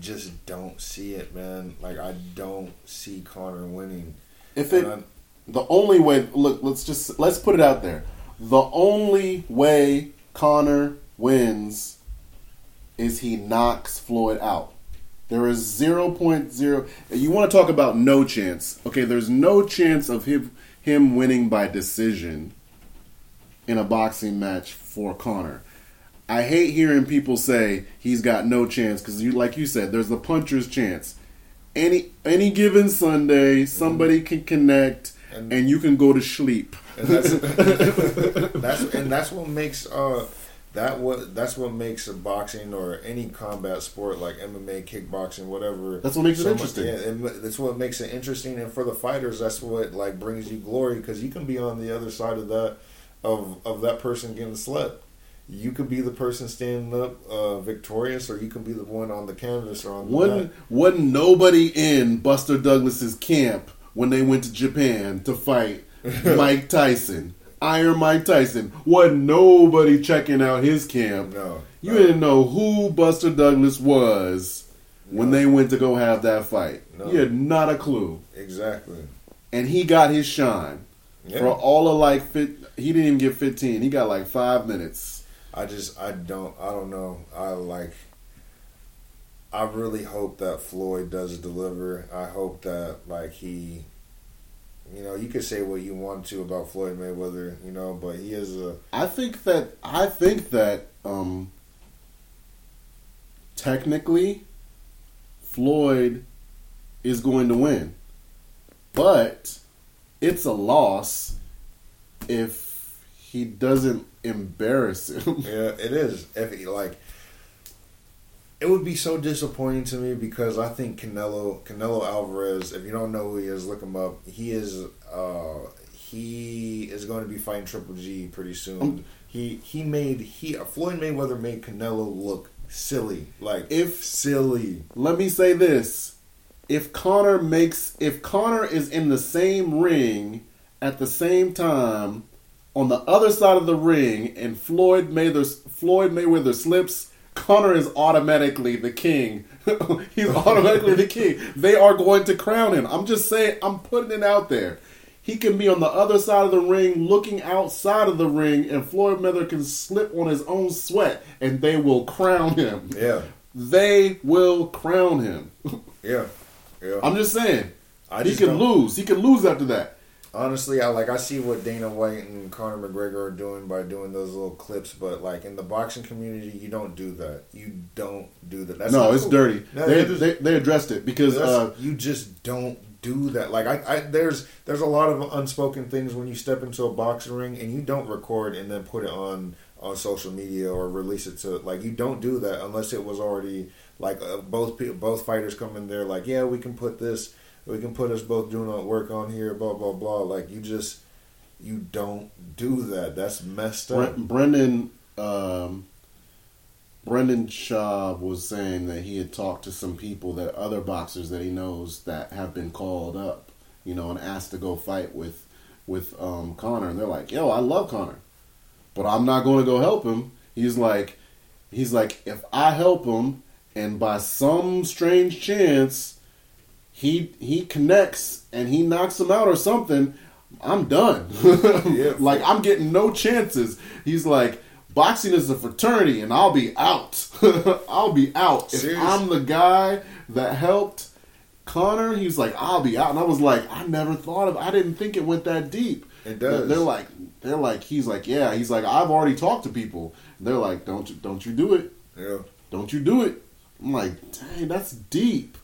just don't see it, man. Like, I don't see Conor winning. Let's put it out there. The only way Conor wins is he knocks Floyd out. There is 0.0. You want to talk about no chance. Okay, there's no chance of him winning by decision in a boxing match for Conor. I hate hearing people say he's got no chance because, like you said, there's the puncher's chance. Any given Sunday, somebody can connect and you can go to sleep. And that's what makes a boxing or any combat sport like MMA, kickboxing, whatever. That's what makes it interesting. Yeah, that's what makes it interesting, and for the fighters, that's what like brings you glory because you can be on the other side of that. Of that person getting slept. You could be the person standing up victorious, or you could be the one on the canvas or on the mat. Wasn't nobody in Buster Douglas's camp when they went to Japan to fight Mike Tyson? Iron Mike Tyson. Wasn't nobody checking out his camp. No. You didn't know who Buster Douglas was when they went to go have that fight. No. You had not a clue. Exactly. And he got his shine. Yeah. For all of like, he didn't even get 15. He got like 5 minutes. I don't know. I really hope that Floyd does deliver. I hope that like he, you know, you could say what you want to about Floyd Mayweather, you know, but he is a. I think that technically, Floyd is going to win, but. It's a loss if he doesn't embarrass him. Yeah, it is. It would be so disappointing to me because I think Canelo Alvarez, if you don't know who he is, look him up. He is going to be fighting Triple G pretty soon. Floyd Mayweather made Canelo look silly. Silly. Let me say this. If Conor is in the same ring at the same time on the other side of the ring and Floyd Mayweather slips, Conor is automatically the king. He's automatically the king. They are going to crown him. I'm just saying, I'm putting it out there. He can be on the other side of the ring, looking outside of the ring, and Floyd Mayweather can slip on his own sweat, and they will crown him. Yeah. They will crown him. Yeah. Yeah. I'm just saying, he can lose after that. Honestly, I see what Dana White and Conor McGregor are doing by doing those little clips, but like in the boxing community, you don't do that. That's not cool. It's dirty. No, they addressed it because you just don't do that. Like I there's a lot of unspoken things when you step into a boxing ring and you don't record and then put it on social media or release it to, like, you don't do that unless it was already like both fighters come in there like, yeah, we can put us both doing work on here, blah blah blah. Like you don't do that. That's messed up. Brendan Schaub was saying that he had talked to some people, that other boxers that he knows that have been called up, you know, and asked to go fight with Conor, and they're like, "Yo, I love Conor, but I'm not going to go help him." He's like, if I help him, and by some strange chance, he connects and he knocks him out or something, I'm done. Yeah. Like, I'm getting no chances. He's like, boxing is a fraternity, and I'll be out. I'll be out. Seriously? If I'm the guy that helped Conor, he's like, I'll be out. And I was like, I didn't think it went that deep. It does. They're like, he's like, yeah. He's like, I've already talked to people. And they're like, don't you do it. Yeah. Don't you do it. I'm like, dang, that's deep.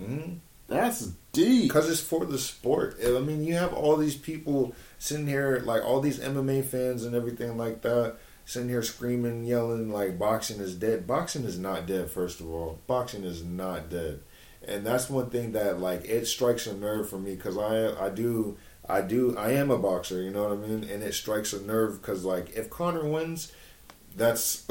Mm-hmm. That's deep. Because it's for the sport. I mean, you have all these people sitting here, like all these MMA fans and everything like that, sitting here screaming, yelling, like, boxing is dead. Boxing is not dead, first of all. Boxing is not dead. And that's one thing that, like, it strikes a nerve for me, because I am a boxer, you know what I mean? And it strikes a nerve because, like, if Conor wins, that's,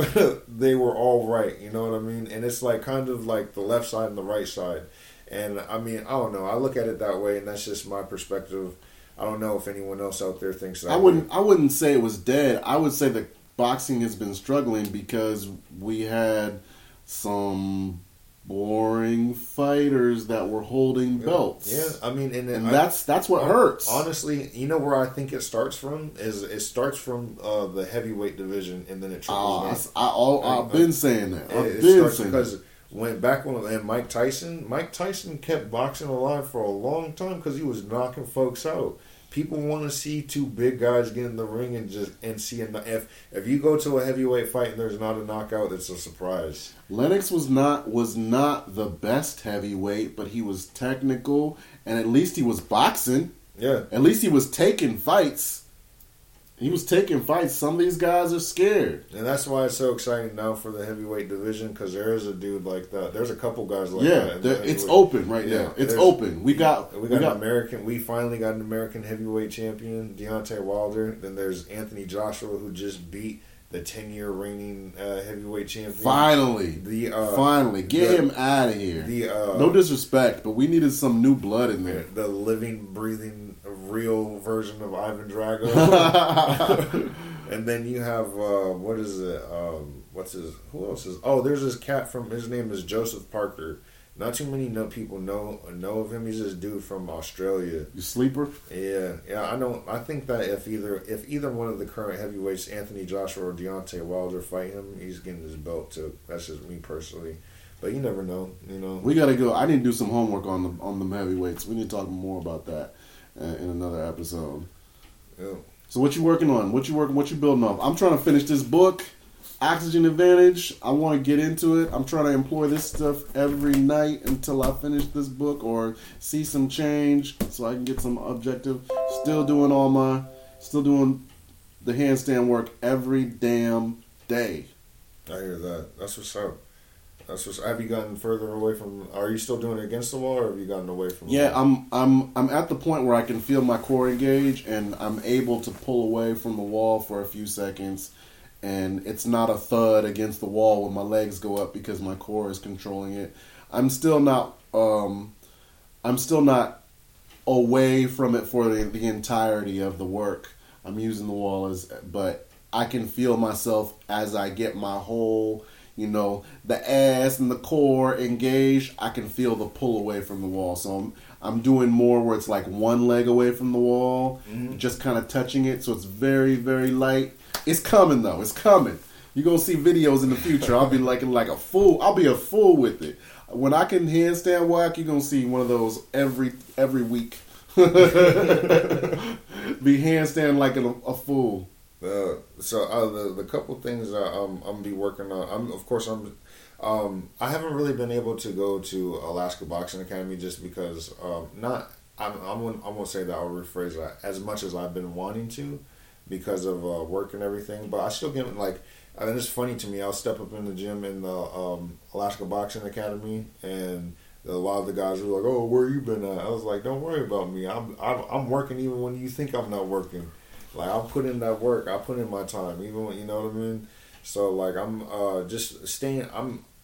they were all right, you know what I mean? And it's, like, kind of like the left side and the right side. And, I mean, I don't know. I look at it that way, and that's just my perspective. I don't know if anyone else out there thinks that. I wouldn't say it was dead. I would say that boxing has been struggling because we had some boring fighters that were holding belts. Yeah, I mean, and that's what hurts. Honestly, you know where I think it starts from is it starts from the heavyweight division, and then it trickles down. I've been saying that. Because Mike Tyson kept boxing alive for a long time because he was knocking folks out. People want to see two big guys get in the ring and see if you go to a heavyweight fight and there's not a knockout, it's a surprise. Lennox was not the best heavyweight, but he was technical, and at least he was boxing. Yeah. At least he was taking fights. He was taking fights. Some of these guys are scared. And that's why it's so exciting now for the heavyweight division, because there is a dude like that. There's a couple guys like that. Yeah, it's open right now. It's open. We got American. We finally got an American heavyweight champion, Deontay Wilder. Then there's Anthony Joshua, who just beat the 10-year reigning heavyweight champion. Finally. Finally. Get him out of here. No disrespect, but we needed some new blood in there. The living, breathing, real version of Ivan Drago. And then you have there's this cat from, his name is Joseph Parker. Not too many people know of him. He's this dude from Australia. You sleeper? Yeah. I think that if either one of the current heavyweights, Anthony Joshua or Deontay Wilder, fight him, he's getting his belt too. That's just me personally. But you never know, you know. We gotta go. I need to do some homework on the heavyweights. We need to talk more about that in another episode. Yeah. So what you working on? What you building up? I'm trying to finish this book, Oxygen Advantage. I want to get into it. I'm trying to employ this stuff every night until I finish this book or see some change so I can get some objective. Still doing the handstand work every damn day. I hear that. That's what's up. Have you gotten further away from? Are you still doing it against the wall, or have you gotten away from? Yeah, I'm at the point where I can feel my core engage, and I'm able to pull away from the wall for a few seconds, and it's not a thud against the wall when my legs go up because my core is controlling it. I'm still not away from it for the entirety of the work. I'm using the wall but I can feel myself as I get my whole, you know, the ass and the core engaged. I can feel the pull away from the wall. So I'm doing more where it's like one leg away from the wall, mm-hmm, just kind of touching it. So it's very, very light. It's coming, though. It's coming. You're going to see videos in the future. I'll be like a fool. I'll be a fool with it. When I can handstand walk, you're going to see one of those every week. Be handstand like a fool. The couple things that I'm gonna be working on. I haven't really been able to go to Alaska Boxing Academy just because I'm gonna say that I'll rephrase that as much as I've been wanting to, because of work and everything. But I still get like, I mean, it's funny to me. I'll step up in the gym in the Alaska Boxing Academy, and a lot of the guys were like, "Oh, where you been at?" I was like, "Don't worry about me. I'm working even when you think I'm not working. Like, I'll put in that work. I put in my time, even when, you know what I mean." So like, I'm just staying.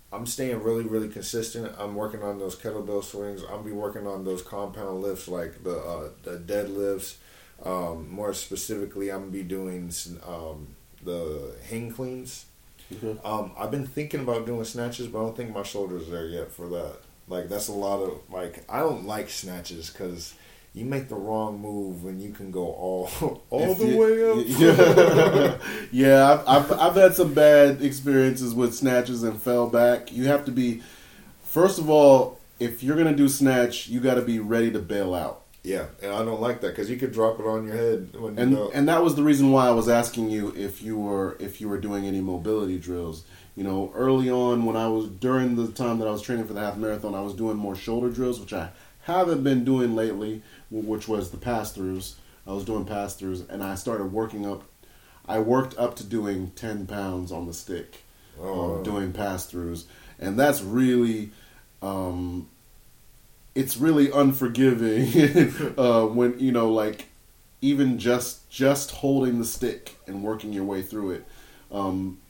I'm staying really, really consistent. I'm working on those kettlebell swings. I'll be working on those compound lifts, like the deadlifts. More specifically, I'm gonna be doing the hang cleans. Mm-hmm. I've been thinking about doing snatches, but I don't think my shoulder's there yet for that. Like, that's a lot of, like, I don't like snatches because you make the wrong move and you can go all the way up. Yeah, yeah, I've had some bad experiences with snatches and fell back. You have to be, first of all, if you're going to do snatch, you got to be ready to bail out. Yeah, and I don't like that because you could drop it on your head. And that was the reason why I was asking you if you were doing any mobility drills. You know, early on during the time that I was training for the half marathon, I was doing more shoulder drills, which I haven't been doing lately, which was the pass-throughs. I was doing pass-throughs, and I started working up. I worked up to doing 10 pounds on the stick, doing pass-throughs. And that's really... it's really unforgiving when, you know, like, even just holding the stick and working your way through it,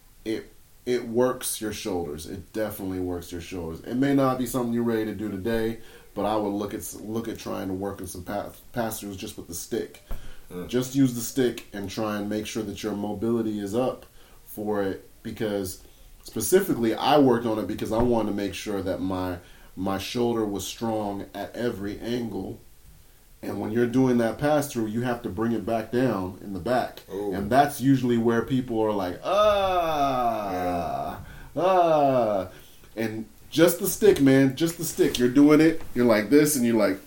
it works your shoulders. It definitely works your shoulders. It may not be something you're ready to do today, but I would look at trying to work in some pass-throughs just with the stick. Mm. Just use the stick and try and make sure that your mobility is up for it, because specifically I worked on it because I wanted to make sure that my shoulder was strong at every angle. And when you're doing that pass-through, you have to bring it back down in the back. Ooh. And that's usually where people are like, And just the stick, man, just the stick. You're doing it, you're like this, and you're like,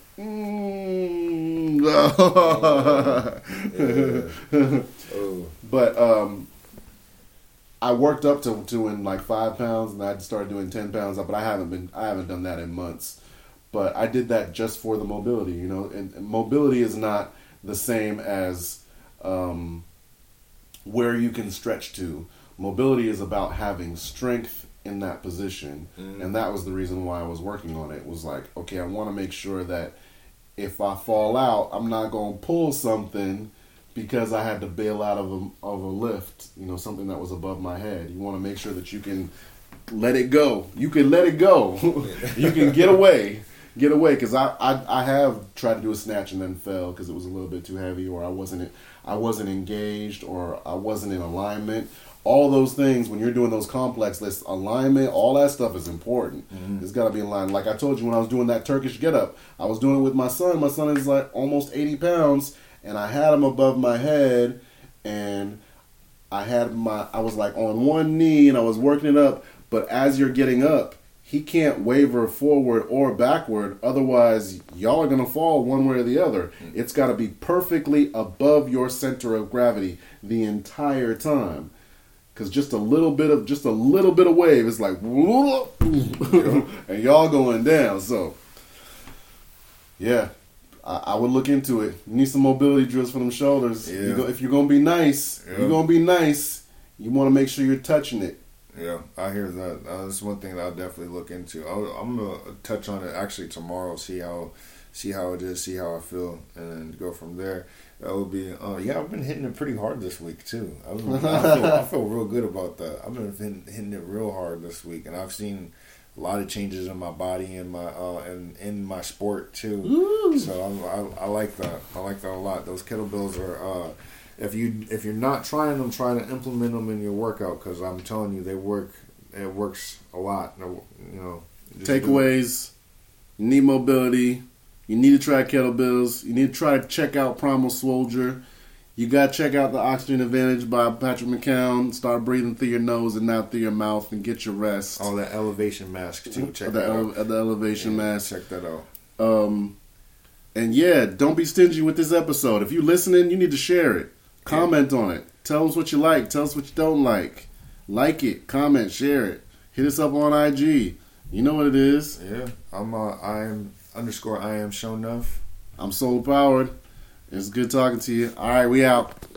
But I worked up to doing like 5 pounds, and I started doing 10 pounds. But I haven't done that in months. But I did that just for the mobility, you know. And mobility is not the same as where you can stretch to. Mobility is about having strength in that position, and that was the reason why I was working on it. Was like, okay, I want to make sure that if I fall out, I'm not gonna pull something. Because I had to bail out of a lift, you know, something that was above my head. You want to make sure that you can let it go. You can let it go. You can get away. Get away. Because I have tried to do a snatch and then fell because it was a little bit too heavy, or I wasn't engaged, or I wasn't in alignment. All those things, when you're doing those complex lists, alignment, all that stuff is important. Mm-hmm. It's got to be in line. Like I told you, when I was doing that Turkish get-up, I was doing it with my son. My son is like almost 80 pounds. And I had him above my head, and I was like on one knee, and I was working it up. But as you're getting up, he can't waver forward or backward. Otherwise, y'all are going to fall one way or the other. It's got to be perfectly above your center of gravity the entire time. Because just a little bit of wave is like, whoop, and y'all going down. So, yeah. I would look into it. You need some mobility drills for them shoulders. Yeah. If you're going to be nice, yeah. You're going to be nice. You want to make sure you're touching it. Yeah, I hear that. That's one thing that I'll definitely look into. I'm going to touch on it actually tomorrow, see how it is, see how I feel, and then go from there. That would be, I've been hitting it pretty hard this week, too. I feel real good about that. I've been hitting it real hard this week, and I've seen a lot of changes in my body and my and in my sport too. Ooh. So I like that. I like that a lot. Those kettlebells are if you're not trying them, try to implement them in your workout, because I'm telling you, they work. It works a lot. You know, takeaways. You need mobility. You need to try kettlebells. You need to try to check out Primal Swoledier. You got to check out The Oxygen Advantage by Patrick McKeown. Start breathing through your nose and not through your mouth, and get your rest. Oh, that elevation mask, too. Check that out. The elevation mask. Check that out. And, yeah, don't be stingy with this episode. If you're listening, you need to share it. Comment on it. Tell us what you like. Tell us what you don't like. Like it. Comment. Share it. Hit us up on IG. You know what it is. Yeah. I'm _I am Shonuff. I'm solar powered. It's good talking to you. All right, we out.